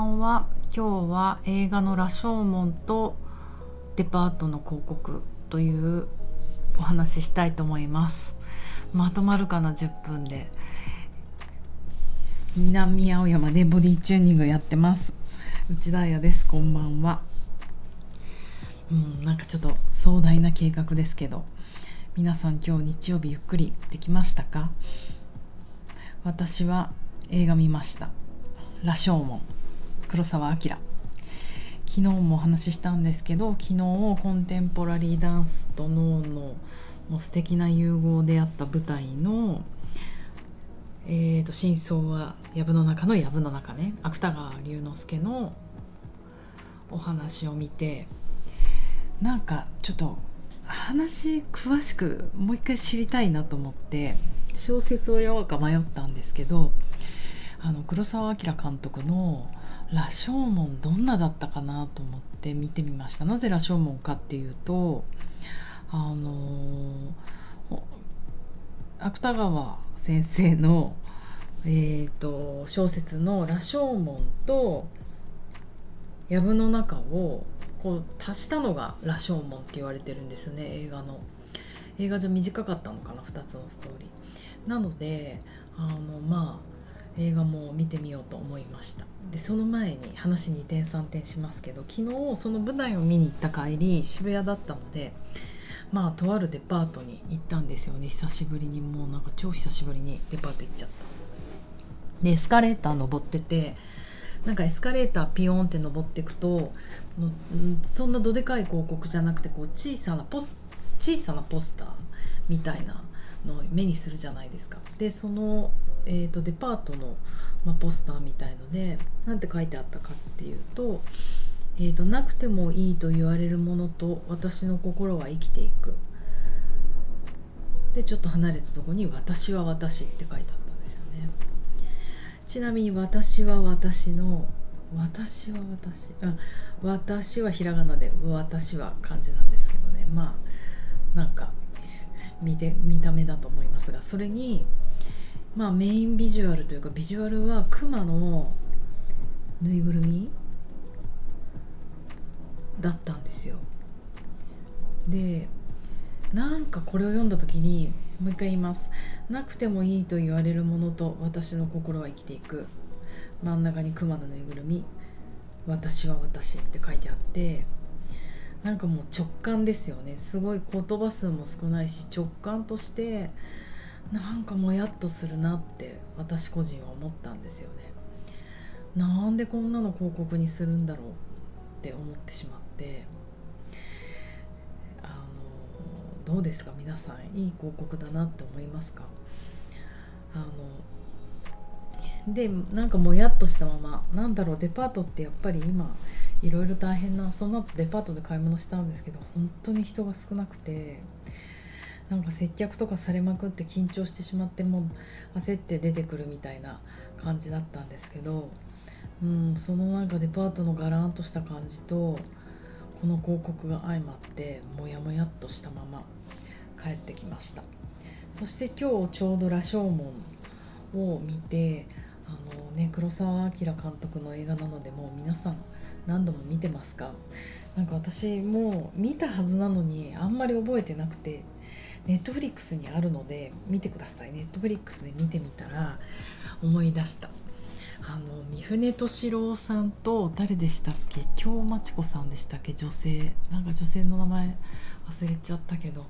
んは。今日は映画の羅生門とデパートの広告というお話ししたいと思います。まとまるかな10分で。南青山でボディチューニングやってます。内田彩です。こんばんは。なんかちょっと壮大な計画ですけど、皆さん今日日曜日ゆっくりできましたか？私は映画見ました。羅生門、黒澤明。昨日もお話ししたんですけど、昨日コンテンポラリーダンスと脳の素敵な融合であった舞台の真相は藪の中の藪の中ね、芥川龍之介のお話を見て、なんかちょっと話詳しくもう一回知りたいなと思って小説を読むか迷ったんですけど、黒澤明監督の羅生門どんなだったかなと思って見てみました。なぜ羅生門かっていうと、芥川先生の、小説の羅生門と藪の中をこう足したのが羅生門って言われてるんですね。映画じゃ短かったのかな、2つのストーリーなので、映画も見てみようと思いました。でその前に話2点3点しますけど、昨日その舞台を見に行った帰り、渋谷だったのでとあるデパートに行ったんですよね。久しぶりに、もうなんか超久しぶりにデパート行っちゃった。でエスカレーター登ってて、なんかエスカレーターピヨーンって登っていくと、そんなどでかい広告じゃなくて、こう小さなポスターみたいなのを目にするじゃないですか。でその、デパートの、ポスターみたいので、なんて書いてあったかっていうと、なくてもいいと言われるものと私の心は生きていく。でちょっと離れたところに私は私って書いてあったんですよね。ちなみに私は私の私はひらがなで私は漢字なんですけどね。なんか見た目だと思いますが、それにメインビジュアルというかビジュアルは熊のぬいぐるみだったんですよ。でなんかこれを読んだ時に、もう一回言います。なくてもいいと言われるものと私の心は生きていく。真ん中に熊のぬいぐるみ、私は私って書いてあって、なんかもう直感ですよね。すごい言葉数も少ないし、直感としてなんかもやっとするなって私個人は思ったんですよね。なんでこんなの広告にするんだろうって思ってしまって、どうですか皆さん、いい広告だなって思いますか？でなんかもやっとしたまま、なんだろう、デパートってやっぱり今いろいろ大変な、その後デパートで買い物したんですけど、本当に人が少なくて、なんか接客とかされまくって緊張してしまって、もう焦って出てくるみたいな感じだったんですけど、そのなんかデパートのガランとした感じとこの広告が相まって、もやもやっとしたまま帰ってきました。そして今日ちょうど羅生門を見て、黒澤明監督の映画なので、もう皆さん何度も見てますか？なんか私もう見たはずなのにあんまり覚えてなくて、Netflix にあるので見てください。Netflix で見てみたら思い出した。三船敏郎さんと誰でしたっけ、京真知子さんでしたっけ、女性の名前忘れちゃったけど、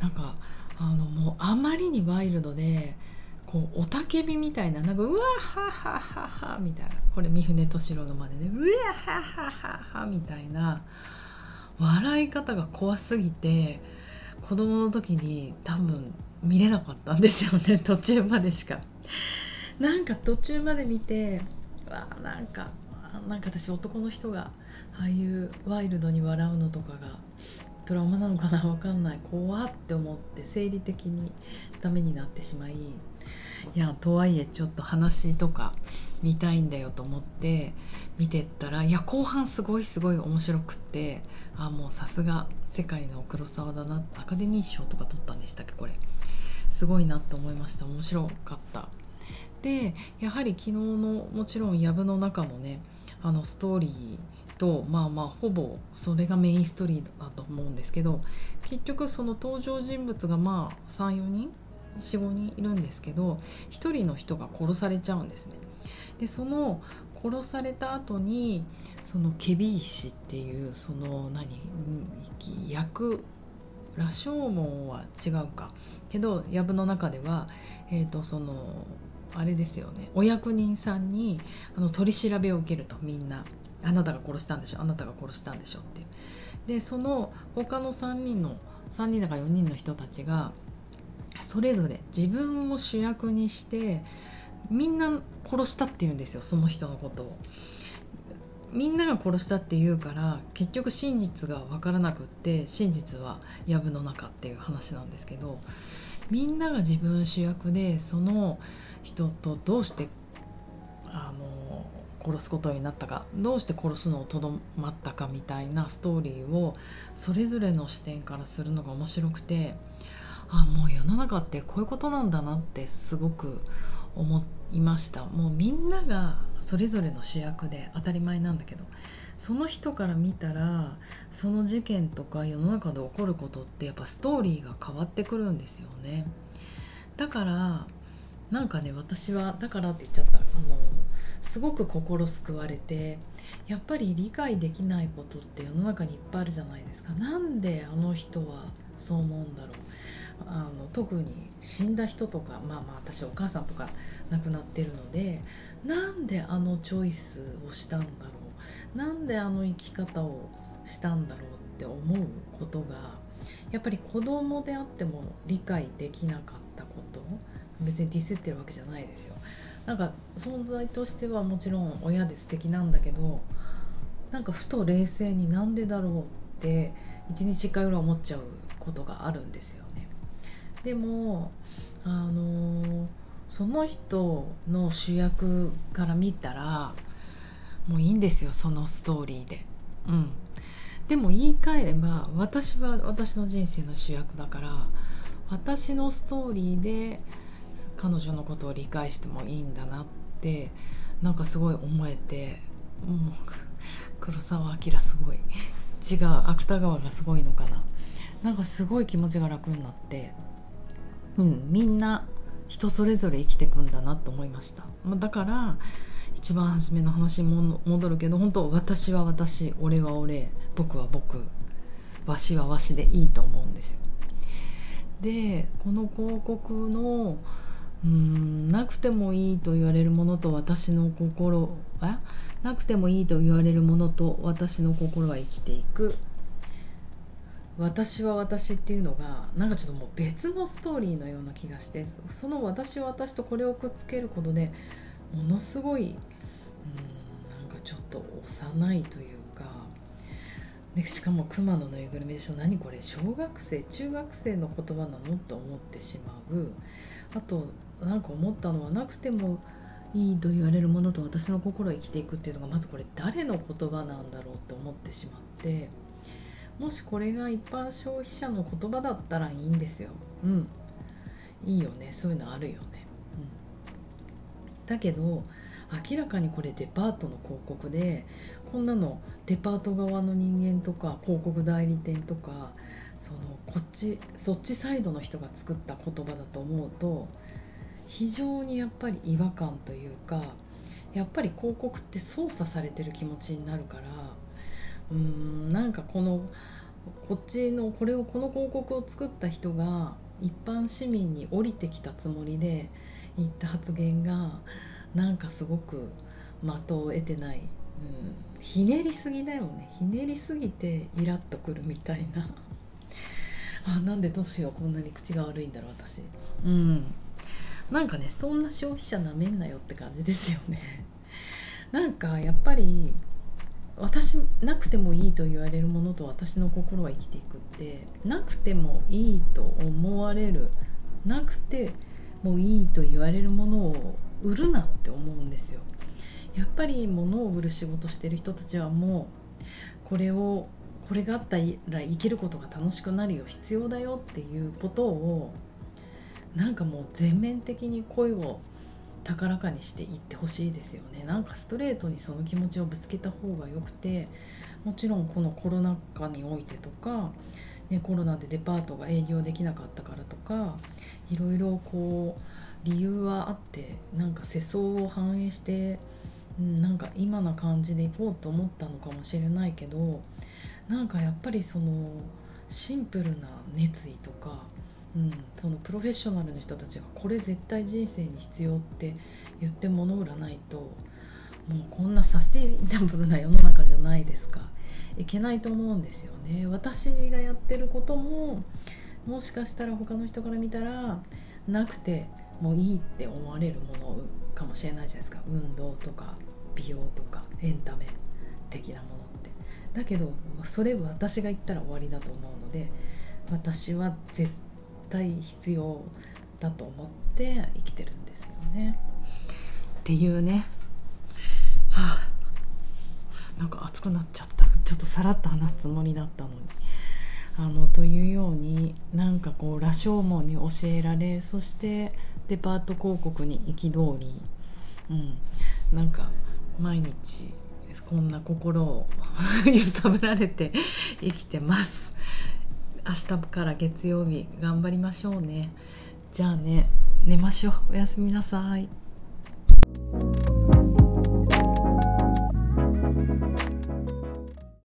なんかもうあまりにワイルドで、こうおたけびみたいな、なんかうわははははみたいな、これ三船敏郎のまでね、うわははははみたいな笑い方が怖すぎて、子供の時に多分見れなかったんですよね。途中までしか、なんか途中まで見て、なんか私、男の人がああいうワイルドに笑うのとかがトラウマなのかな、分かんない、怖って思って生理的にダメになってしまい、とはいえちょっと話とか見たいんだよと思って見てったら、後半すごい面白くって、もうさすが世界の黒沢だな、アカデミー賞とか取ったんでしたっけ、これすごいなと思いました。面白かった。でやはり昨日のもちろん藪の中もね、ストーリーとほぼそれがメインストーリーだと思うんですけど、結局その登場人物が3,4 人 4,5 人いるんですけど、1人の人が殺されちゃうんですね。でその殺された後にそのケビー氏っていうその役羅生門は違うかけど、やぶの中ではそのあれですよね、お役人さんに取り調べを受けると、みんなあなたが殺したんでしょ、あなたが殺したんでしょっていう。でその他の3人だから4人の人たちがそれぞれ自分を主役にしてみんな殺したっていうんですよ、その人のことを。みんなが殺したっていうから結局真実が分からなくって、真実は藪の中っていう話なんですけど、みんなが自分主役でその人とどうして殺すことになったか、どうして殺すのをとどまったかみたいなストーリーをそれぞれの視点からするのが面白くて、あもう世の中ってこういうことなんだなってすごく思いました。もうみんながそれぞれの主役で当たり前なんだけど、その人から見たらその事件とか世の中で起こることってやっぱストーリーが変わってくるんですよね。だからなんかね、私はだからって言っちゃった、すごく心救われて、やっぱり理解できないことって世の中にいっぱいあるじゃないですか。なんであの人はそう思うんだろう、特に死んだ人とか、私お母さんとか亡くなってるので、なんであのチョイスをしたんだろう、なんであの生き方をしたんだろうって思うことがやっぱり子供であっても理解できなかったこと、別にディスってるわけじゃないですよ。なんか存在としてはもちろん親で素敵なんだけど、なんかふと冷静になんでだろうって1日1回ぐらい思っちゃうことがあるんですよ。でもその人の主役から見たらもういいんですよ、そのストーリーで、でも言い換えれば私は私の人生の主役だから、私のストーリーで彼女のことを理解してもいいんだなってなんかすごい思えて、黒澤明すごい違う、芥川がすごいのかな、なんかすごい気持ちが楽になって。みんな人それぞれ生きてくんだなと思いました。だから一番初めの話に戻るけど、本当私は私、俺は俺、僕は僕、わしはわしでいいと思うんですよ。でこの広告のなくてもいいと言われるものと私の心は生きていく。私は私っていうのがなんかちょっともう別のストーリーのような気がして、その私は私とこれをくっつけることでものすごいなんかちょっと幼いというか、でしかも熊のぬいぐるみでしょ、何これ小学生中学生の言葉なのと思ってしまう。あとなんか思ったのは、なくてもいいと言われるものと私の心を生きていくっていうのがまずこれ誰の言葉なんだろうと思ってしまって、もしこれが一般消費者の言葉だったらいいんですよ。いいよね、そういうのあるよね。だけど明らかにこれデパートの広告で、こんなのデパート側の人間とか広告代理店とかそっちサイドの人が作った言葉だと思うと、非常にやっぱり違和感というか、やっぱり広告って操作されてる気持ちになるから、なんかこの広告を作った人が一般市民に降りてきたつもりで言った発言がなんかすごく的を得てない、ひねりすぎだよね。ひねりすぎてイラッとくるみたいななんでどうしよう、こんなに口が悪いんだろう私、なんかね、そんな消費者なめんなよって感じですよねなんかやっぱりなくてもいいと言われるものと私の心は生きていくって、なくてもいいと思われる、なくてもいいと言われるものを売るなって思うんですよ。やっぱり物を売る仕事してる人たちはもうこれがあったら生きることが楽しくなるよ、必要だよっていうことをなんかもう全面的に声を高らかにしていってほしいですよね。なんかストレートにその気持ちをぶつけた方がよくて、もちろんこのコロナ禍においてとか、ね、コロナでデパートが営業できなかったからとか、いろいろこう理由はあって、なんか世相を反映して、なんか今な感じでいこうと思ったのかもしれないけど、なんかやっぱりそのシンプルな熱意とか、そのプロフェッショナルの人たちがこれ絶対人生に必要って言って物を売らないと、もうこんなサステイナブルな世の中じゃないですか。いけないと思うんですよね。私がやってることももしかしたら他の人から見たらなくてもいいって思われるものかもしれないじゃないですか。運動とか美容とかエンタメ的なものって。だけどそれ私が言ったら終わりだと思うので、私は絶対必要だと思って生きてるんですよねっていうね、なんか熱くなっちゃった。ちょっとさらっと話すつもりだったのに、というように、なんかこう羅生門に教えられ、そしてデパート広告に憤り、なんか毎日こんな心を揺さぶられて生きてます。明日から月曜日頑張りましょうね。じゃあね、寝ましょう。おやすみなさい。